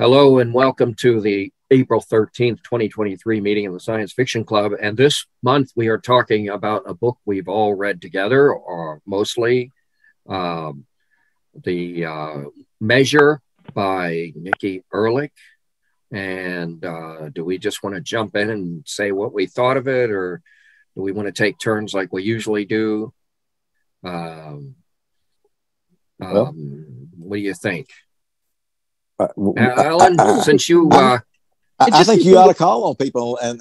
Hello and welcome to the April 13th, 2023 meeting of the Science Fiction Club. And this month we are talking about a book we've all read together, or mostly, The Measure by Nikki Erlick. And do we just want to jump in and say what we thought of it, or do we want to take turns like we usually do? What do you think? Alan, since you... I think you ought to call on people and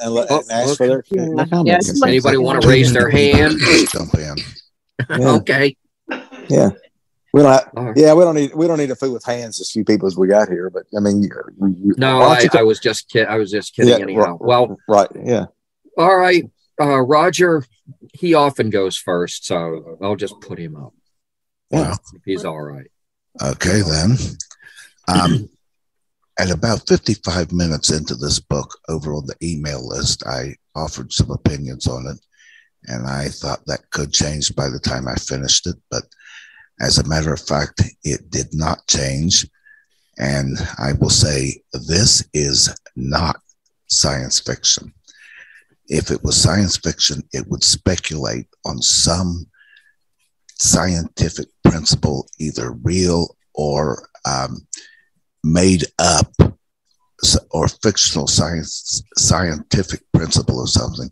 ask for their comments. Yes. Anybody want to raise their hand? Okay. Yeah. We don't need a fool with hands, as few people as we got here, but I mean, I was just kidding. Yeah, anyhow. All right. Roger, he often goes first, so I'll just put him up. Yeah. He's all right. Okay, then. At about 55 minutes into this book, over on the email list, I offered some opinions on it, and I thought that could change by the time I finished it, but as a matter of fact, it did not change. And I will say, this is not science fiction. If it was science fiction, it would speculate on some scientific principle, either real or made up or fictional scientific principle or something.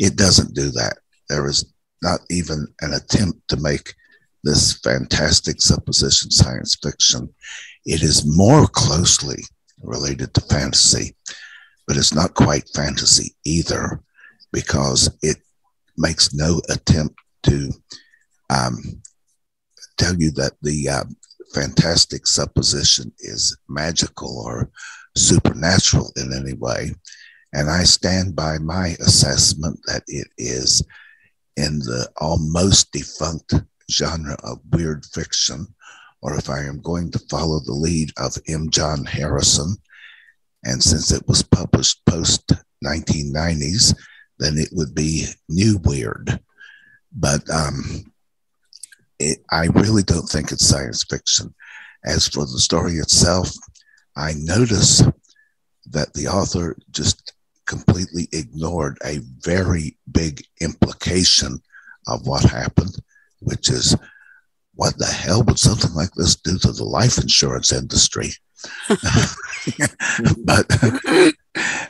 It doesn't do that. There is not even an attempt to make this fantastic supposition science fiction. It is more closely related to fantasy, but it's not quite fantasy either, because it makes no attempt to tell you that the fantastic supposition is magical or supernatural in any way. And I stand by my assessment that it is in the almost defunct genre of weird fiction, or if I am going to follow the lead of M. John Harrison, and since it was published post 1990s, then it would be new weird. But I really don't think it's science fiction. As for the story itself, I notice that the author just completely ignored a very big implication of what happened, which is, what the hell would something like this do to the life insurance industry?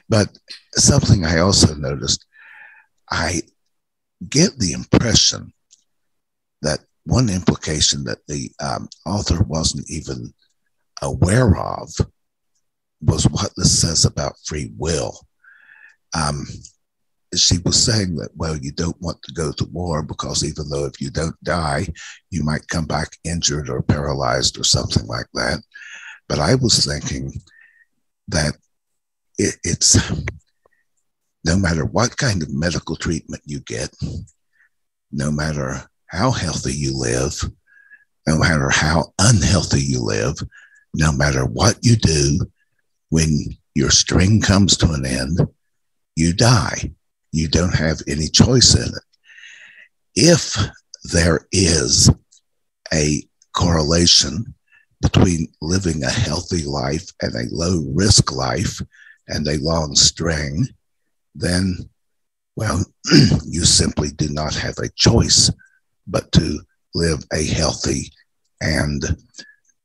but something I also noticed, I get the impression that one implication that the author wasn't even aware of was what this says about free will. She was saying that, well, you don't want to go to war because even though if you don't die, you might come back injured or paralyzed or something like that. But I was thinking that it's no matter what kind of medical treatment you get, no matter how healthy you live, no matter how unhealthy you live, no matter what you do, when your string comes to an end, you die. You don't have any choice in it. If there is a correlation between living a healthy life and a low-risk life and a long string, then, well, you simply do not have a choice but to live a healthy and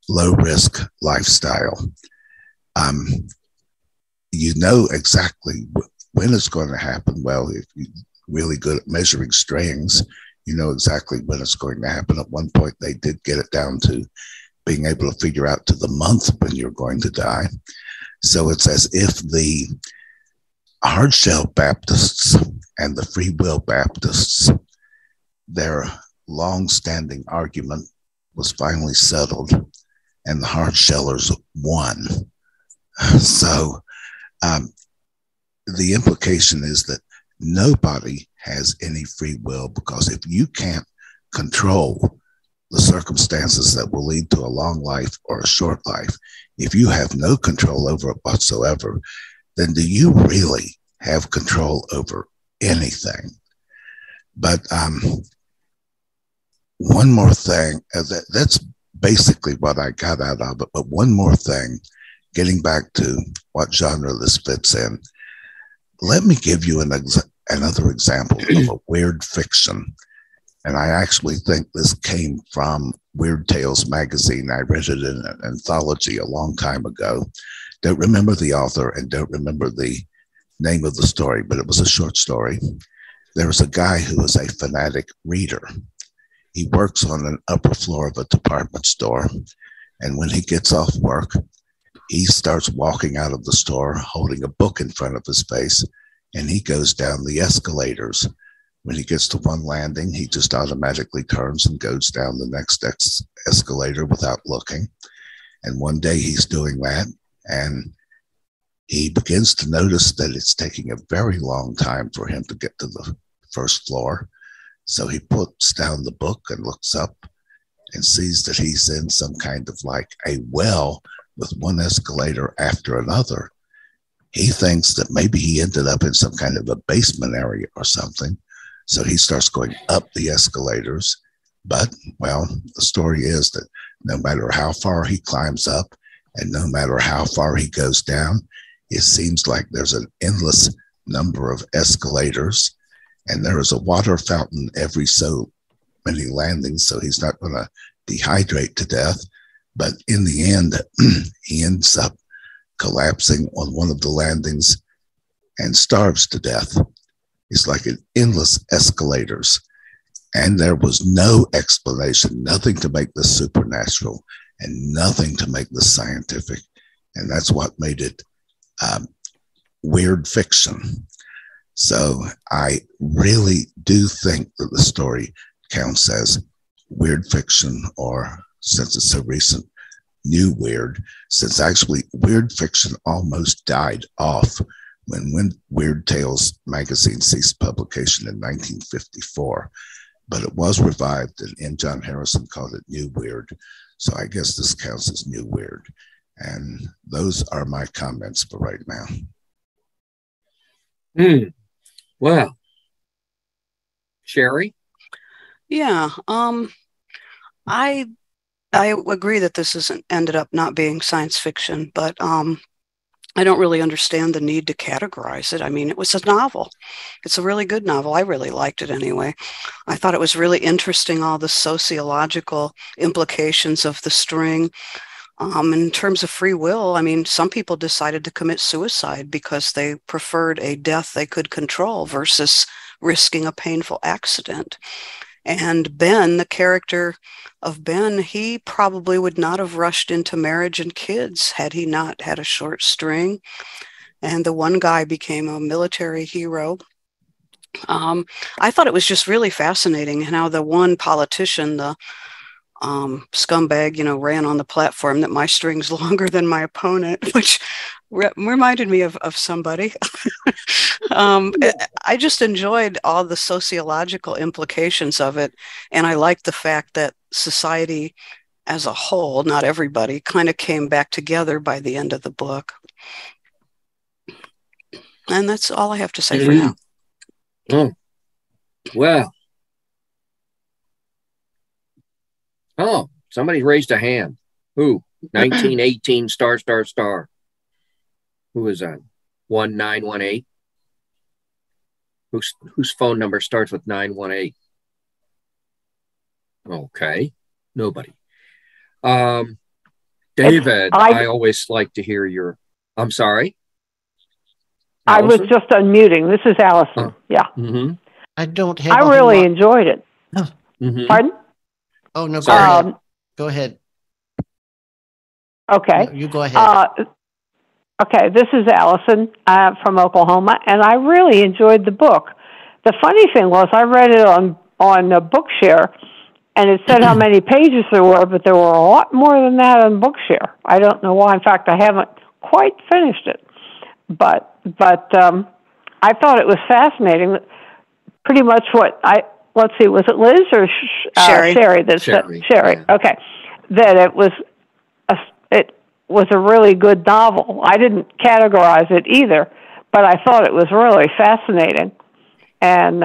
low-risk lifestyle. You know exactly when it's going to happen. Well, if you're really good at measuring strings, you know exactly when it's going to happen. At one point, they did get it down to being able to figure out to the month when you're going to die. So it's as if the hardshell Baptists and the free will Baptists, their long-standing argument was finally settled, and the hardshellers won. So the implication is that nobody has any free will, because if you can't control the circumstances that will lead to a long life or a short life, if you have no control over it whatsoever, then do you really have control over anything? But one more thing, that's basically what I got out of it, but one more thing getting back to what genre this fits in, let me give you another example of a weird fiction. And I actually think this came from Weird Tales magazine. I read it in an anthology a long time ago. Don't remember the author and don't remember the name of the story, but it was a short story. There was a guy who is a fanatic reader. He works on an upper floor of a department store. And when he gets off work, he starts walking out of the store holding a book in front of his face, and he goes down the escalators. When he gets to one landing, he just automatically turns and goes down the next escalator without looking. And one day he's doing that, and he begins to notice that it's taking a very long time for him to get to the first floor. So he puts down the book and looks up and sees that he's in some kind of like a well with one escalator after another. He thinks that maybe he ended up in some kind of a basement area or something. So he starts going up the escalators. But, well, the story is that no matter how far he climbs up and no matter how far he goes down, it seems like there's an endless number of escalators, and there is a water fountain every so many landings, so he's not going to dehydrate to death. But in the end, he ends up collapsing on one of the landings and starves to death. It's like an endless escalators. And there was no explanation, nothing to make this supernatural and nothing to make this scientific. And that's what made it weird fiction. So I really do think that the story counts as weird fiction, or, since it's so recent, new weird, since actually weird fiction almost died off when Weird Tales magazine ceased publication in 1954. But it was revived, and M. John Harrison called it new weird. So I guess this counts as new weird. And those are my comments for right now. Wow. Sherry? Yeah. I agree that this ended up not being science fiction, but I don't really understand the need to categorize it. I mean, it was a novel. It's a really good novel. I really liked it anyway. I thought it was really interesting, all the sociological implications of the string. In terms of free will, I mean, some people decided to commit suicide because they preferred a death they could control versus risking a painful accident. And Ben, the character of Ben, he probably would not have rushed into marriage and kids had he not had a short string. And the one guy became a military hero. I thought it was just really fascinating how the one politician, the scumbag, ran on the platform that my string's longer than my opponent, which reminded me of somebody. I just enjoyed all the sociological implications of it. And I liked the fact that society as a whole, not everybody, kind of came back together by the end of the book. And that's all I have to say for now. Oh, wow. Oh, somebody raised a hand. Who? 1918 .. Who was that? 1918. Whose phone number starts with 918? Okay, nobody. David, I always like to hear your. I'm sorry. Allison? I was just unmuting. This is Allison. Yeah. Mm-hmm. I really enjoyed it. Oh. Mm-hmm. Pardon? Oh no! Sorry. Go ahead. Okay. No, you go ahead. Okay, this is Allison from Oklahoma, and I really enjoyed the book. The funny thing was, I read it on Bookshare, and it said how many pages there were, but there were a lot more than that on Bookshare. I don't know why. In fact, I haven't quite finished it, but I thought it was fascinating. Pretty much what I let's see, was it Liz or Sherry? Sherry. Yeah. Okay, that it was a really good novel. I didn't categorize it either, but I thought it was really fascinating. And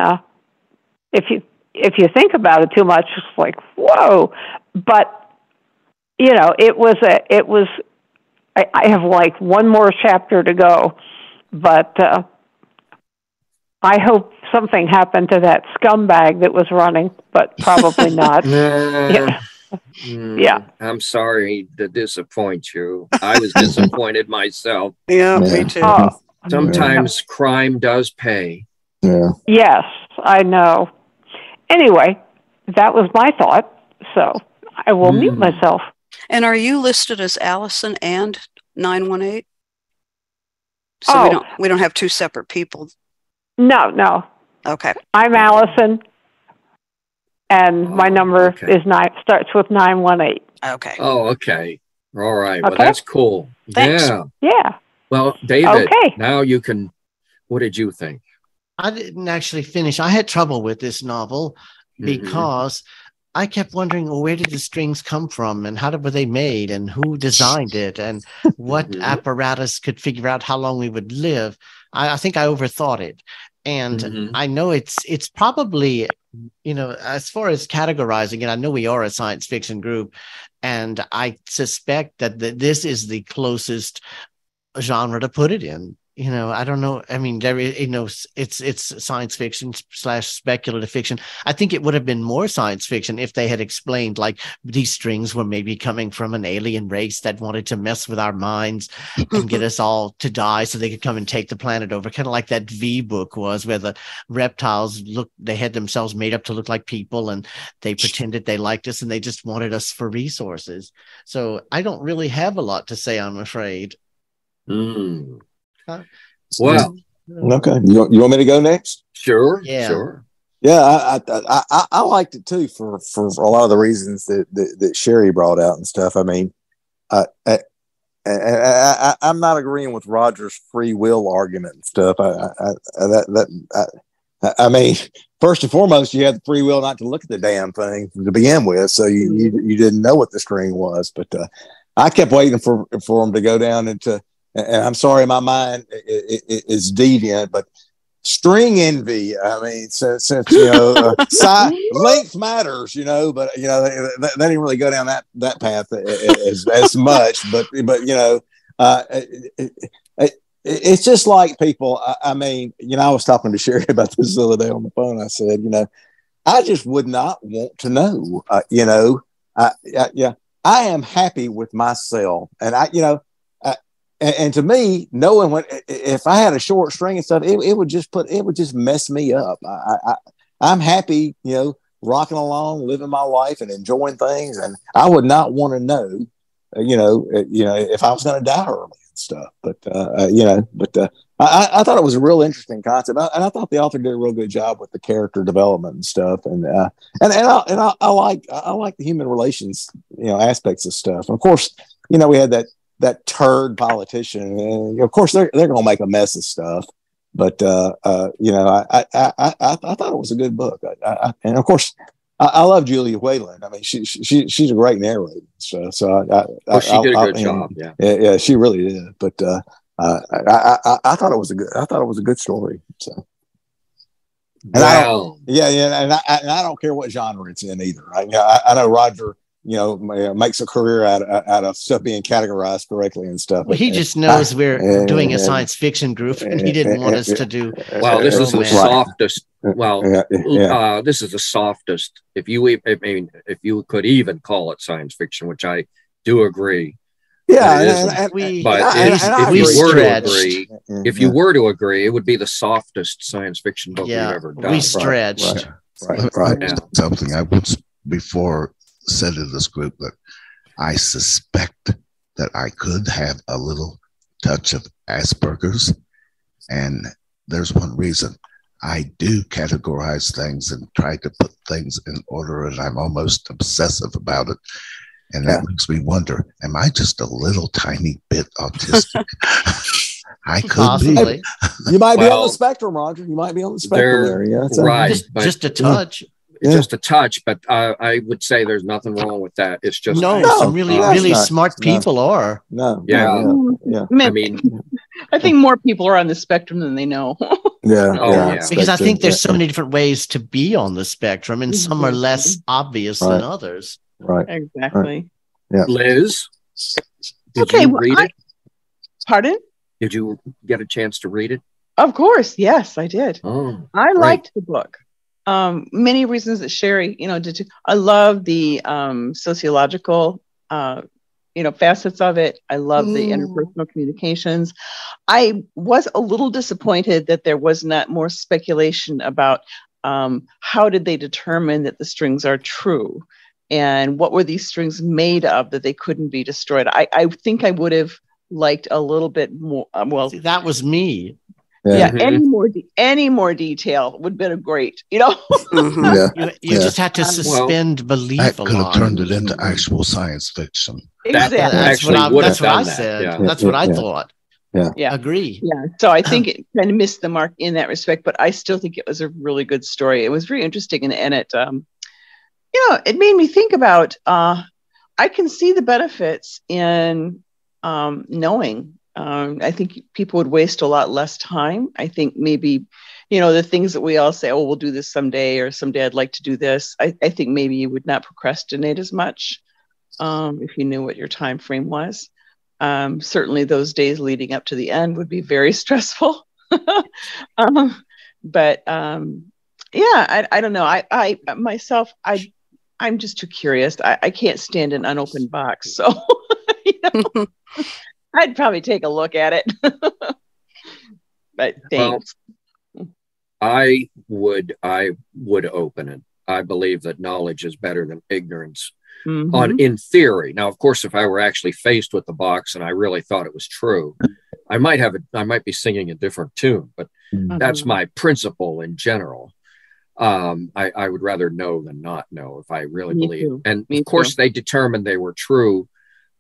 if you think about it too much, it's like, whoa. But it was I have like one more chapter to go, but I hope something happened to that scumbag that was running, but probably not. Yeah. I'm sorry to disappoint you. I was disappointed myself. Yeah, me too. Sometimes crime does pay. Yeah. Yes, I know. Anyway, that was my thought, so I will mute myself. And are you listed as Allison and 918? So we don't have two separate people. No. Okay. I'm Allison, and my number is starts with 918. Okay. Oh, okay. All right. Okay. Well, that's cool. Thanks. Yeah. Well, David, now you can. What did you think? I didn't actually finish. I had trouble with this novel because I kept wondering, well, where did the strings come from and how were they made and who designed it and what apparatus could figure out how long we would live. I think I overthought it. And I know it's probably, you know, as far as categorizing it, I know we are a science fiction group, and I suspect that this is the closest genre to put it in. You know, I don't know. I mean, there is, you know, it's science fiction / speculative fiction. I think it would have been more science fiction if they had explained, like, these strings were maybe coming from an alien race that wanted to mess with our minds and get us all to die so they could come and take the planet over. Kind of like that V book was, where the reptiles they had themselves made up to look like people, and they pretended they liked us and they just wanted us for resources. So I don't really have a lot to say, I'm afraid. Mm. Well, okay. You want me to go next? Sure. Yeah, I liked it too for a lot of the reasons that Sherry brought out and stuff. I mean, I'm not agreeing with Roger's free will argument and stuff. I mean, first and foremost, you had the free will not to look at the damn thing to begin with, so you didn't know what the string was. But I kept waiting for him to go down into. And I'm sorry, my mind is deviant, but string envy. I mean, since you know, length matters, you know, but you know they didn't really go down that path as much. But you know, it's just like people. I mean, you know, I was talking to Sherry about this the other day on the phone. I said, you know, I just would not want to know. You know, I am happy with myself, and I, you know. And to me, knowing if I had a short string and stuff, it would just mess me up. I'm happy, you know, rocking along, living my life and enjoying things. And I would not want to know, you know, if I was going to die early and stuff. But, you know, but I thought it was a real interesting concept. And I thought the author did a real good job with the character development and stuff. And I like the human relations, you know, aspects of stuff. And of course, you know, we had that turd politician, and of course they're going to make a mess of stuff. But you know, I thought it was a good book, and of course I love Julia Whalen. I mean, she's a great narrator, so she did a good job. Yeah, she really did. But I thought it was a good story. So. And I don't care what genre it's in either. I know Roger, you know, makes a career out of stuff being categorized correctly and stuff. Well, he just knows we're doing a science fiction group, and he didn't want us to do. Well, this is the softest. Well, this is the softest. If you could even call it science fiction, which I do agree. Yeah, if you were to agree, it would be the softest science fiction book we've ever done. We stretched. Right. Something I was before. Said in this group that I suspect that I could have a little touch of Asperger's, and there's one reason. I do categorize things and try to put things in order, and I'm almost obsessive about it, and that makes me wonder, am I just a little tiny bit autistic? I could possibly be. You might be on the spectrum, Roger. You might be on the spectrum there. Yeah, right. Just a touch. Yeah. Just a touch, but I would say there's nothing wrong with that. It's just some really smart people are. I mean, I think more people are on the spectrum than they know. Because I think there's so many different ways to be on the spectrum, and some are less obvious than others. Right. Exactly. Right. Yeah. Liz, did you read it? Pardon? Did you get a chance to read it? Of course. Yes, I did. Oh, I liked the book. Many reasons that Sherry, did too. I love the sociological, facets of it. I love the interpersonal communications. I was a little disappointed that there was not more speculation about how did they determine that the strings are true, and what were these strings made of that they couldn't be destroyed. I think I would have liked a little bit more. Well, see, that was me. Yeah, any more detail would have been great, You just had to suspend belief. That could have turned it into actual science fiction. Exactly. That's what I said. Yeah. That's what I thought. Yeah. Agree. Yeah. So I think it kind of missed the mark in that respect, but I still think it was a really good story. It was very interesting, and it, it made me think about. I can see the benefits in knowing. I think people would waste a lot less time. I think maybe, the things that we all say, oh, we'll do this someday, or someday I'd like to do this. I think maybe you would not procrastinate as much if you knew what your time frame was. Certainly those days leading up to the end would be very stressful. I don't know. I myself, I'm just too curious. I can't stand an unopened box. So, I'd probably take a look at it. But thanks. Well, I would open it. I believe that knowledge is better than ignorance in theory. Now, of course, if I were actually faced with the box and I really thought it was true, I might be singing a different tune, but that's my principle in general. I would rather know than not know if I really believe. And of course they determined they were true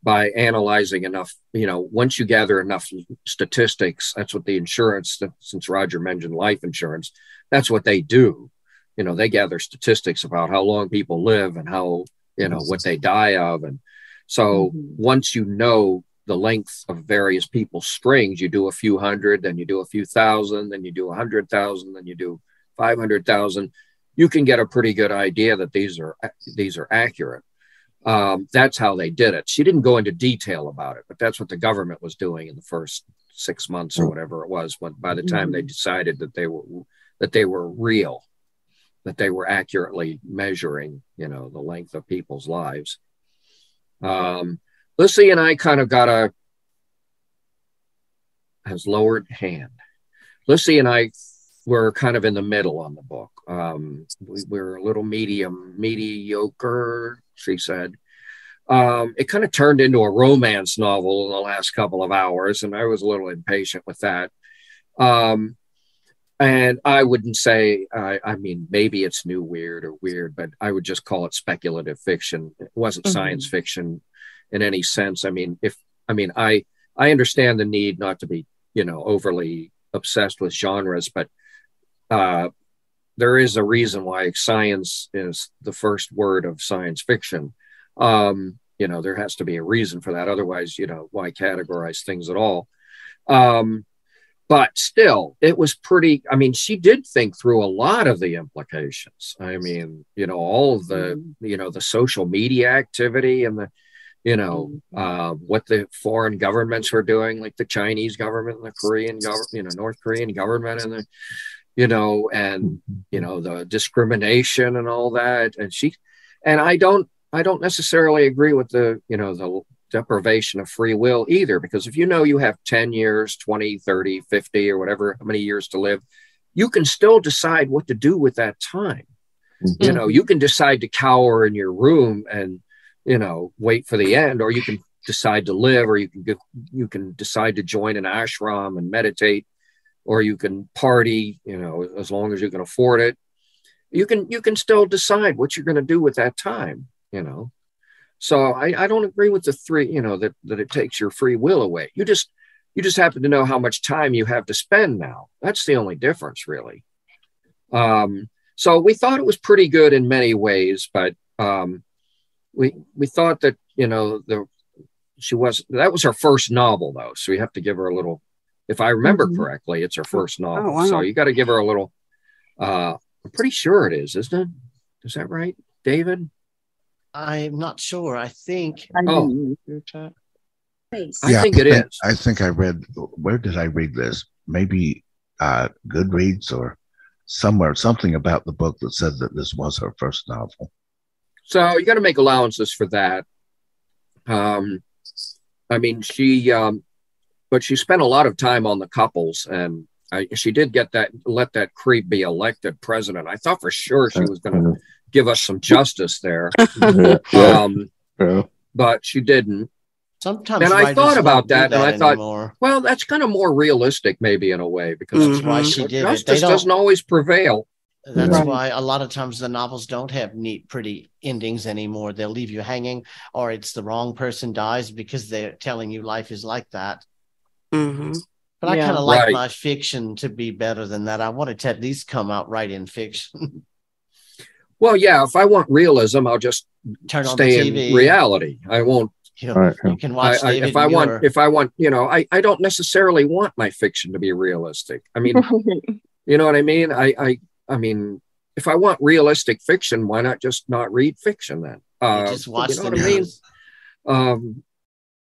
by analyzing enough, once you gather enough statistics, that's what the insurance, since Roger mentioned life insurance, that's what they do. They gather statistics about how long people live and how, what they die of. And so once you know the length of various people's strings, you do a few hundred, then you do a few thousand, then you do 100,000, then you do 500,000. You can get a pretty good idea that these are accurate. That's how they did it. She didn't go into detail about it, but that's what the government was doing in the first 6 months or whatever it was. When by the time they decided that they were real, that they were accurately measuring, the length of people's lives. Lucy and I kind of got has lowered hand. Lucy and I were kind of in the middle on the book. We're a little mediocre. She said, it kind of turned into a romance novel in the last couple of hours, and I was a little impatient with that. And I wouldn't say, I mean, maybe it's new weird or weird, but I would just call it speculative fiction. It wasn't science fiction in any sense. I mean, I understand the need not to be, overly obsessed with genres, but there is a reason why science is the first word of science fiction. There has to be a reason for that. Otherwise, why categorize things at all? But still, it was pretty, she did think through a lot of the implications. All of the, the social media activity and the, what the foreign governments were doing, like the Chinese government and the Korean government, North Korean government and the, the discrimination and all that. And I don't necessarily agree with the, the deprivation of free will either, because if you have 10 years, 20, 30, 50 or whatever, how many years to live, you can still decide what to do with that time. You can decide to cower in your room and, wait for the end, or you can decide to live, or you can decide to join an ashram and meditate, or you can party, as long as you can afford it. You can still decide what you're going to do with that time, So I don't agree with the three, that it takes your free will away. You just happen to know how much time you have to spend now. That's the only difference, really. So we thought it was pretty good in many ways, but we thought that, that was her first novel, though. So we have to give her a little. If I remember correctly, it's her first novel. Oh, wow. So you got to give her a little, I'm pretty sure it is, isn't it? Is that right, David? I'm not sure. I think. place. Yeah, I think it is. I think I read, where did I read this? Maybe Goodreads or somewhere, something about the book that said that this was her first novel. So you got to make allowances for that. I mean, but she spent a lot of time on the couples, and she did get that, let that creep be elected president. I thought for sure she was going to give us some justice there. But she didn't. Sometimes, and I thought about that, and I thought, well, that's kind of more realistic, maybe in a way, because that's why she did justice doesn't always prevail. That's why a lot of times the novels don't have neat, pretty endings anymore. They'll leave you hanging, or it's the wrong person dies because they're telling you life is like that. But I kind of like my fiction to be better than that. I want it to at least come out right in fiction. Well, yeah, if I want realism, I'll just turn on stay the TV. In reality. I won't. You can watch if I want, you know, I don't necessarily want my fiction to be realistic. I mean, you know what I mean? I mean, if I want realistic fiction, why not just not read fiction then? Just watch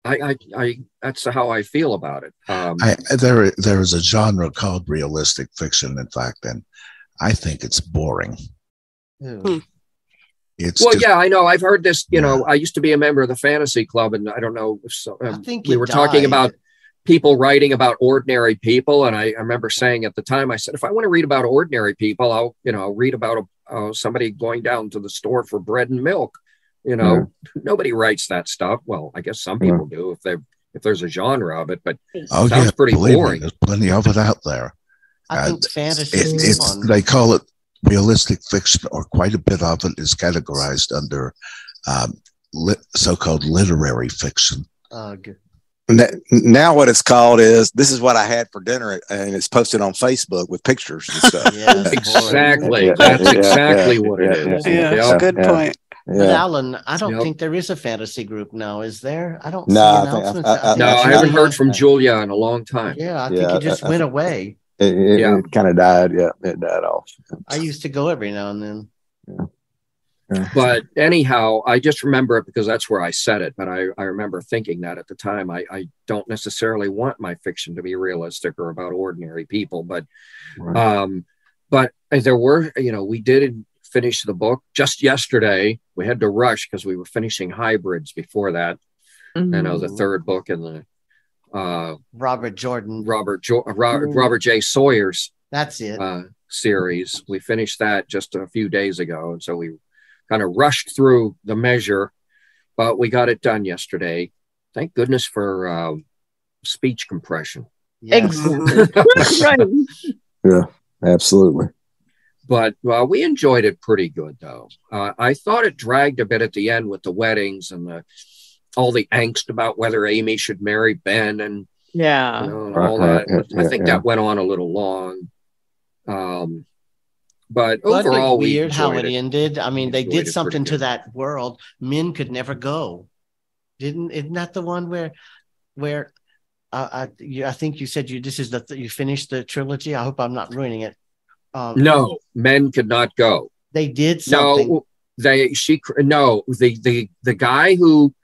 I that's how I feel about it. There is a genre called realistic fiction, in fact, and I think it's boring. Yeah, I know. I've heard this. You know, I used to be a member of the fantasy club, and I don't know. I think we were talking about people writing about ordinary people, and I remember saying at the time, I said, if I want to read about ordinary people, I'll, you know, read about somebody going down to the store for bread and milk. You know, nobody writes that stuff. Well, I guess some people do if there's a genre of it, but it sounds pretty boring. There's plenty of it out there. I think fantasy. They call it realistic fiction, or quite a bit of it is categorized under so-called literary fiction. Now what it's called is, this is what I had for dinner, and it's posted on Facebook with pictures and stuff. Exactly. That's exactly what it is. Yeah, that's a good point. But Alan, I don't think there is a fantasy group now, is there? I don't see announcements. I haven't heard from Julia in a long time. Yeah, I think it just went away. It kind of died. Yeah, it died off. I used to go every now and then. But anyhow, I just remember it because that's where I said it. But I remember thinking that at the time, I don't necessarily want my fiction to be realistic or about ordinary people. But but there were, you know, we did finish the book just yesterday. We had to rush because we were finishing Hybrids before that. You know, the third book in the Robert J. Sawyer's series. We finished that just a few days ago, and so we kind of rushed through the measure, but we got it done yesterday. Thank goodness for speech compression. Yeah, absolutely. But we enjoyed it pretty good, though. I thought it dragged a bit at the end with the weddings and the all the angst about whether Amy should marry Ben and you know, and all that. I think that went on a little long. But overall, weird how it ended. I mean, they did something to that world. Men could never go. Isn't that the one where I think you said you finished the trilogy. I hope I'm not ruining it. No, men could not go. They did something. The guy who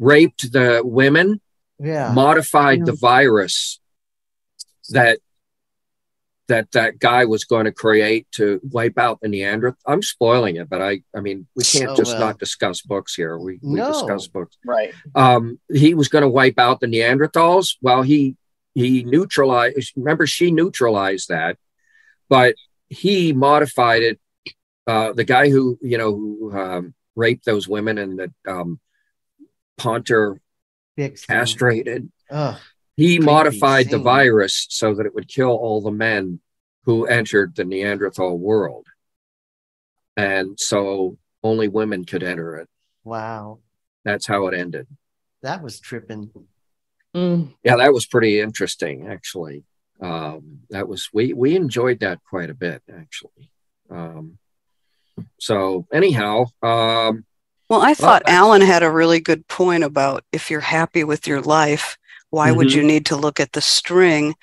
raped the women modified the virus that guy was going to create to wipe out the Neanderthal. I'm spoiling it, but I mean, we can't not discuss books here. We discuss books. Right. He was going to wipe out the Neanderthals. Well, he neutralized. Remember, she neutralized that, but he modified it. The guy who, you know, raped those women and that, Ponter castrated. He modified the virus so that it would kill all the men who entered the Neanderthal world, and so only women could enter it. Wow, that's how it ended. That was tripping. Yeah, that was pretty interesting, actually. That was we enjoyed that quite a bit, actually. So anyhow. Well, I thought Alan had a really good point about if you're happy with your life, why would you need to look at the string?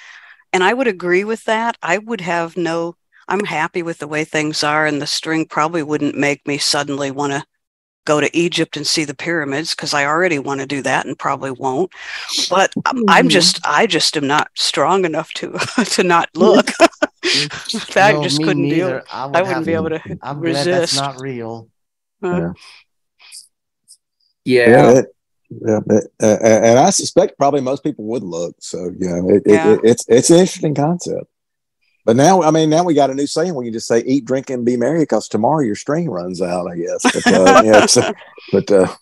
And I would agree with that. I'm happy with the way things are, and the string probably wouldn't make me suddenly want to go to Egypt and see the pyramids, because I already want to do that and probably won't. But I just am not strong enough to not look. In fact, no, just couldn't deal. I wouldn't be able to resist. Glad that's not real. And I suspect probably most people would look. So it's an interesting concept. But now, I mean, now we got a new saying. We can just say, eat, drink, and be merry, because tomorrow your string runs out, I guess. But, that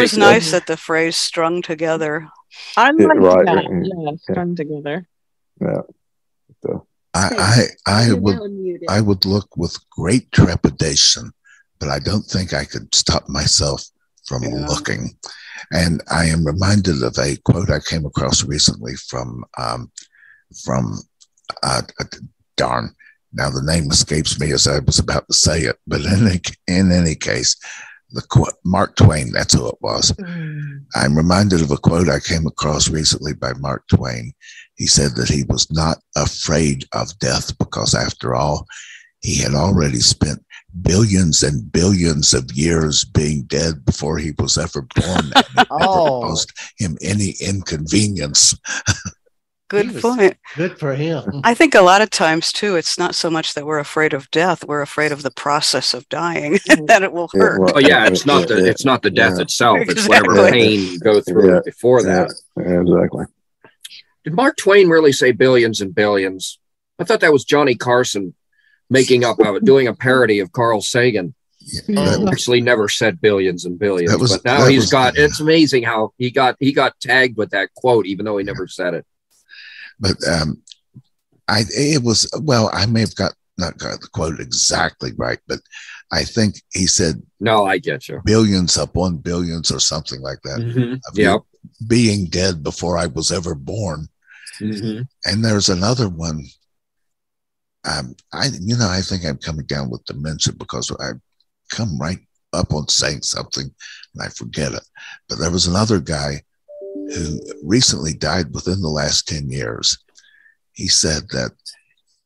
was nice that the phrase strung together. I like that. Yeah, strung together. Yeah. So. I would look with great trepidation, but I don't think I could stop myself from looking. And I am reminded of a quote I came across recently from darn, now the name escapes me as I was about to say it, but in any case, the quote, Mark Twain, that's who it was. I'm reminded of a quote I came across recently by Mark Twain. He said that he was not afraid of death because, after all, he had already spent billions and billions of years being dead before he was ever born. And it never caused him any inconvenience. Good point. Good for him. I think a lot of times, too, it's not so much that we're afraid of death; we're afraid of the process of dying, and that it will hurt. Well, it's not the death itself; it's whatever pain you go through before that. Yeah, exactly. Did Mark Twain really say billions and billions? I thought that was Johnny Carson making up of it, doing a parody of Carl Sagan. Yeah, actually never said billions and billions, but now he's got. It's amazing how he got tagged with that quote, even though he never said it. But I may have not got the quote exactly right, but I think he said, "No, I get you." Billions upon billions, or something like that. Mm-hmm. Being dead before I was ever born. Mm-hmm. And there's another one. I think I'm coming down with dementia because I come right up on saying something and I forget it. But there was another guy who recently died within the last 10 years. He said that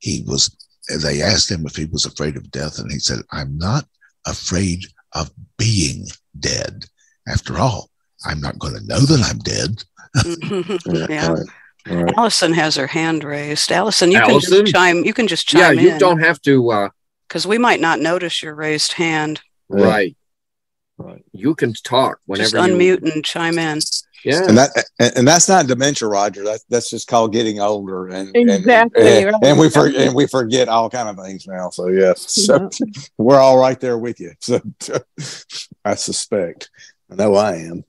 they asked him if he was afraid of death. And he said, I'm not afraid of being dead. After all, I'm not going to know that I'm dead. All right. Allison has her hand raised. Allison, can just chime. You can just chime in. Yeah, you don't have to. Because we might not notice your raised hand. Right. You can talk whenever. Just unmute and chime in. Yeah, and that's not dementia, Roger. That's just called getting older, and we forget all kind of things now. So we're all right there with you. So I suspect, I know I am.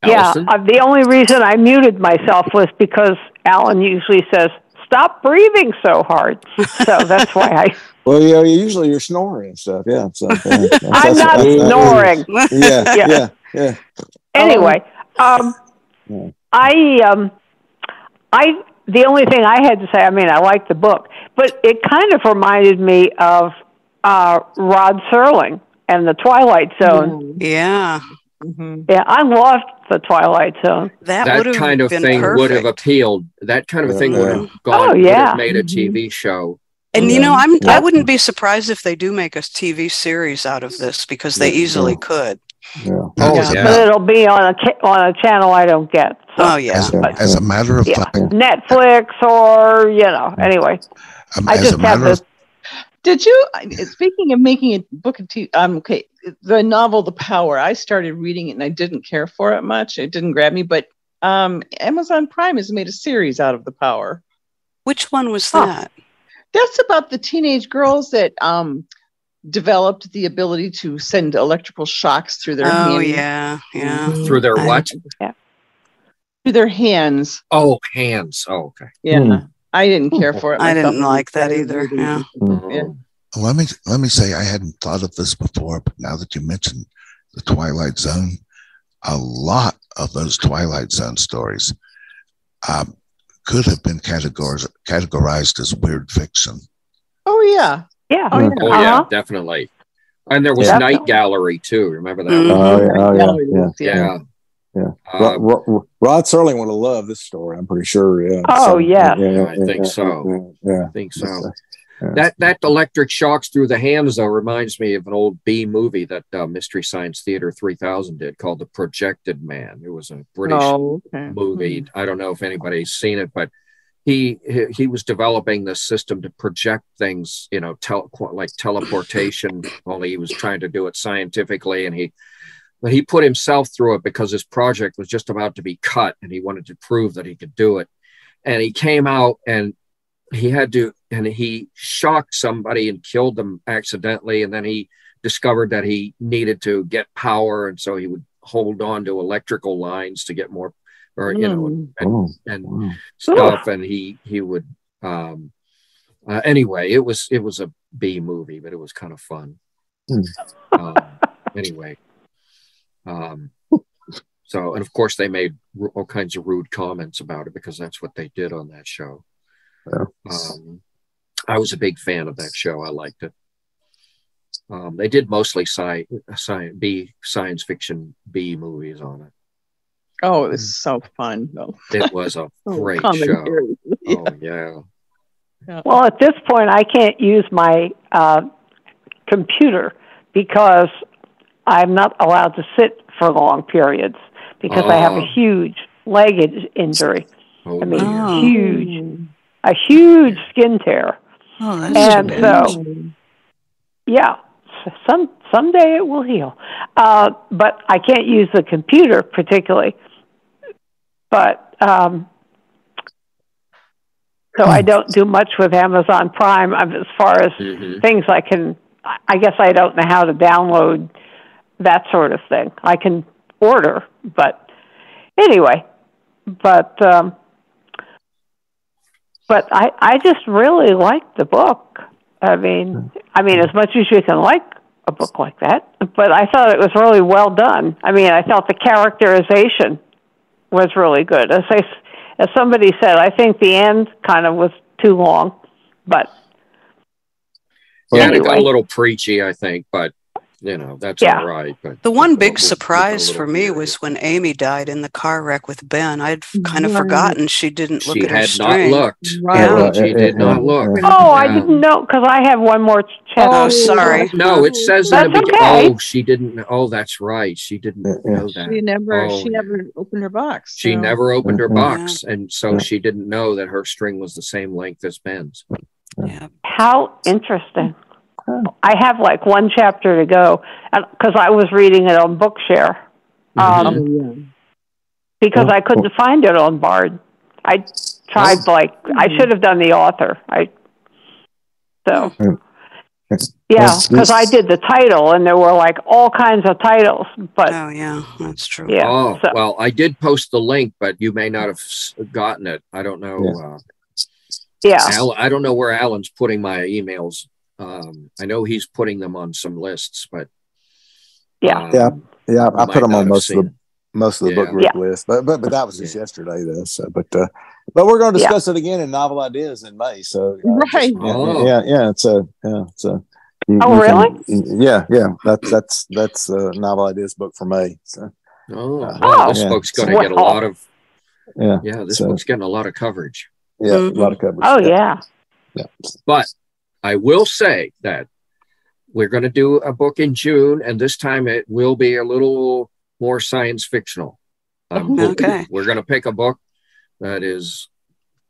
Allison? Yeah, the only reason I muted myself was because Alan usually says, "Stop breathing so hard." So that's why I. Well, usually you're snoring and stuff. Yeah, so, I'm not snoring. Yeah. Anyway, the only thing I had to say, I mean, I like the book, but it kind of reminded me of Rod Serling and the Twilight Zone. Yeah. Mm-hmm. Yeah, I loved the Twilight Zone. That kind of thing would have appealed. That kind of thing would have gone. Oh, yeah. Would have made a TV show. And I wouldn't be surprised if they do make a TV series out of this, because they easily could. Yeah. But it'll be on a channel I don't get. So. Oh yeah, as a matter of fact, Netflix or anyway. I just have this. Did you? Speaking of making a book of TV, the novel The Power. I started reading it and I didn't care for it much. It didn't grab me, but Amazon Prime has made a series out of The Power. Which one was that? That's about the teenage girls that developed the ability to send electrical shocks through their hands. Oh, yeah. Mm-hmm. Through their what? Yeah. Through their hands. Oh, hands. Oh, okay. Yeah. Mm. I didn't care for it. I didn't like that either. Yeah. Mm-hmm. Yeah. Let me say, I hadn't thought of this before, but now that you mentioned the Twilight Zone, a lot of those Twilight Zone stories could have been categorized as weird fiction. Oh, yeah. Yeah. Oh, yeah. Oh, yeah, definitely. And there was Night Gallery, too. Remember that? Mm-hmm. Oh, yeah. Rod Serling would have loved this story, I'm pretty sure. Yeah. Oh, yeah. I think so. Yeah. I think so. That electric shocks through the hands, though, reminds me of an old B movie that Mystery Science Theater 3000 did called The Projected Man. It was a British movie. I don't know if anybody's seen it, but he was developing this system to project things, you know, like teleportation, only he was trying to do it scientifically. And he put himself through it because his project was just about to be cut, and he wanted to prove that he could do it. And he came out and he shocked somebody and killed them accidentally. And then he discovered that he needed to get power. And so he would hold on to electrical lines to get more, or, you know, and stuff. And he would, anyway, it was a B movie, but it was kind of fun. So, and of course they made all kinds of rude comments about it because that's what they did on that show. I was a big fan of that show. I liked it. They did mostly science fiction B movies on it. Oh, it was so fun, though. It was a great show. Yeah. Oh, yeah. Well, at this point, I can't use my computer because I'm not allowed to sit for long periods because I have a huge leg injury. Oh, I mean, a huge skin tear. Oh, that's amazing. So, yeah, someday it will heal. But I can't use the computer particularly. But so I don't do much with Amazon Prime as far as things I can. I guess I don't know how to download that sort of thing. I can order, but anyway, But I just really like the book. I mean, as much as you can like a book like that, but I thought it was really well done. I mean, I thought the characterization was really good. As somebody said, I think the end kind of was too long, but anyway. It got a little preachy, I think, but you know, that's all right. But the one big surprise for me was when Amy died in the car wreck with Ben. I'd kind of forgotten she didn't look at her string. She had not looked. Right. She did not look. Oh, I didn't know, because I have one more chapter. Oh, sorry. No, it says that. Okay. Oh, she didn't. Oh, that's right. She didn't know that. She never opened her box. So. She never opened her box, and so she didn't know that her string was the same length as Ben's. Yeah. How interesting. I have like one chapter to go because I was reading it on Bookshare because I couldn't find it on Bard. I tried I should have done the author. Because I did the title and there were like all kinds of titles. But that's true. Yeah, well, I did post the link, but you may not have gotten it. I don't know. I don't know where Alan's putting my emails. I know he's putting them on some lists, but I put them on most of the book group list, but that was just yesterday, though. So, but we're going to discuss it again in Novel Ideas in May. So, right? So, really? That's Novel Ideas book for May. So, this book's going to get a lot of This book's getting a lot of coverage. Yeah, a lot of coverage. Oh yeah. But I will say that we're going to do a book in June, and this time it will be a little more science fictional. We're going to pick a book that is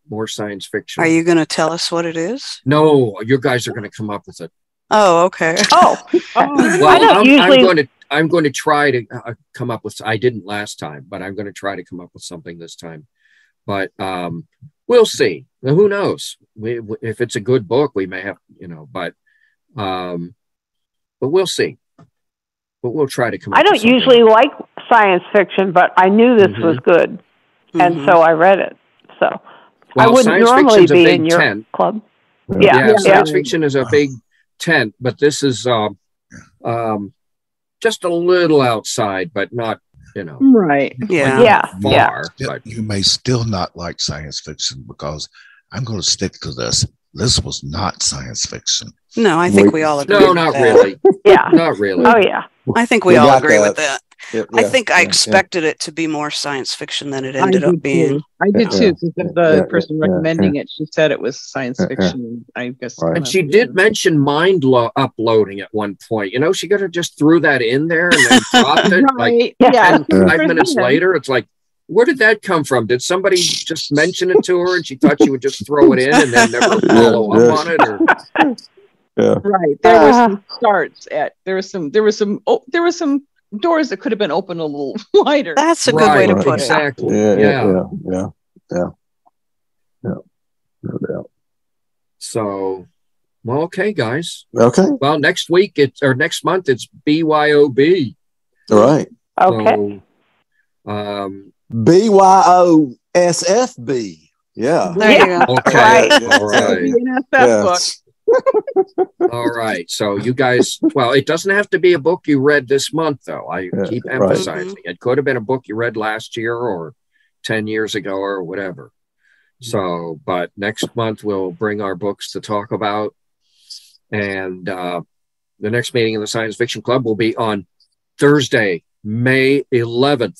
more science fiction. Are you going to tell us what it is? No, you guys are going to come up with it. Oh, okay. Well, I'm going to try to come up with. I didn't last time, but I'm going to try to come up with something this time. But we'll see. Well, who knows? If it's a good book, we may have, but we'll see. But we'll try to come. I don't usually like science fiction, but I knew this was good, and so I read it. So I wouldn't normally be in your club. Science fiction is a big tent, but this is just a little outside, but not. Far, but you may still not like science fiction because I'm going to stick to this. This was not science fiction. No, I think we all agree. No, not really. Yeah. Not really. Oh, yeah. I think we all agree with that. Yeah, I think I expected it to be more science fiction than it ended up being. I did too. The person recommending it, she said it was science fiction. I guess, and she did mention mind uploading at one point. You know, she could have just threw that in there and then dropped it. Right. Like 5 minutes later, it's like, where did that come from? Did somebody just mention it to her, and she thought she would just throw it in and then never follow up on it? Or... Yeah. Right. There were some starts at. There were some doors that could have been opened a little wider. That's a good way to put it. Yeah. No doubt. So, well, okay, guys. Okay. Well, next week next month it's BYOB. All right. Okay. So, BYOSFB. Yeah. There you go. Okay. All right. Yes. All right, so you guys, well, it doesn't have to be a book you read this month, though. I keep emphasizing it could have been a book you read last year or 10 years ago or whatever. So, but next month we'll bring our books to talk about, and the next meeting of the Science Fiction Club will be on Thursday, May 11th,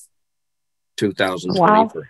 2023. Wow.